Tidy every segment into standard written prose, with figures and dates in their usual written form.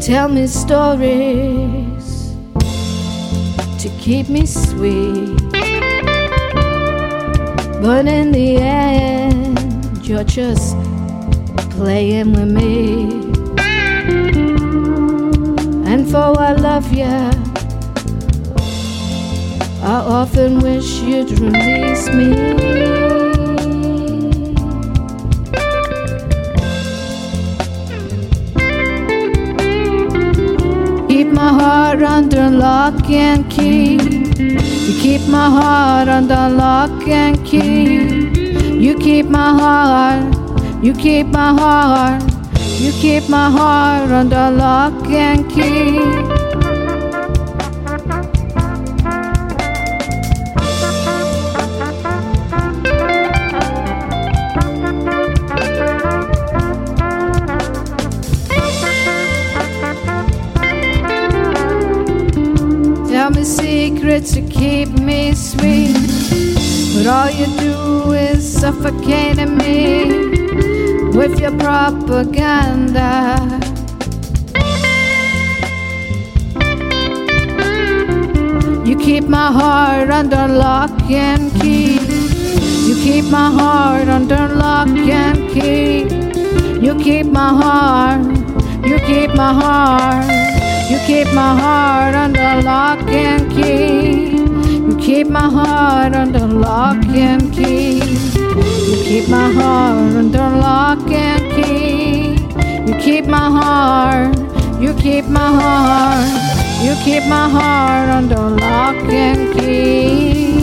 tell me stories to keep me sweet. But in the end, you're just playing with me. And for I love you, I often wish you'd release me. Keep my heart under lock and key. You keep my heart under lock and key. You keep my heart, you keep my heart, you keep my heart under lock and key. To keep me sweet, but all you do is suffocating me with your propaganda. You keep my heart under lock and key. You keep my heart under lock and key. You keep my heart, you keep my heart, you keep my heart under lock and key. You keep my heart under lock and key. You keep my heart under lock and key. You keep my heart, you keep my heart, you keep my heart under lock and key.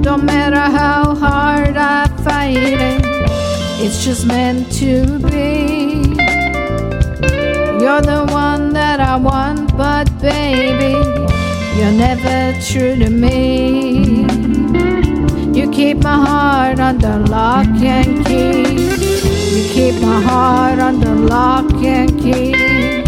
No matter how hard I fight it, it's just meant to be. You're the one that I want, but baby, you're never true to me. You keep my heart under lock and key. You keep my heart under lock and key.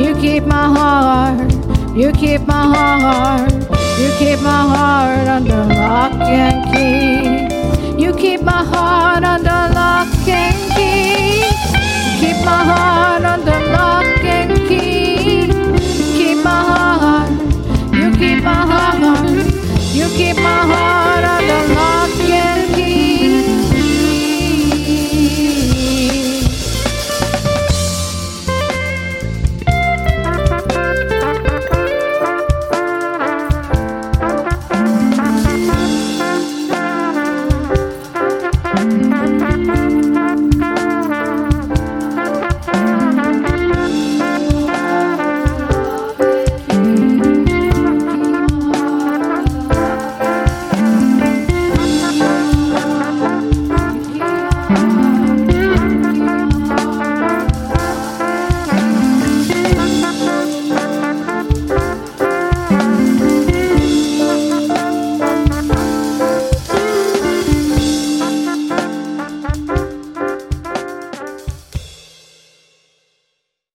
You keep my heart, you keep my heart, you keep my heart under lock and key. You keep my heart under lock and key. You keep my heart under lock and key. You keep my heart, you keep my heart, you keep my heart under lock.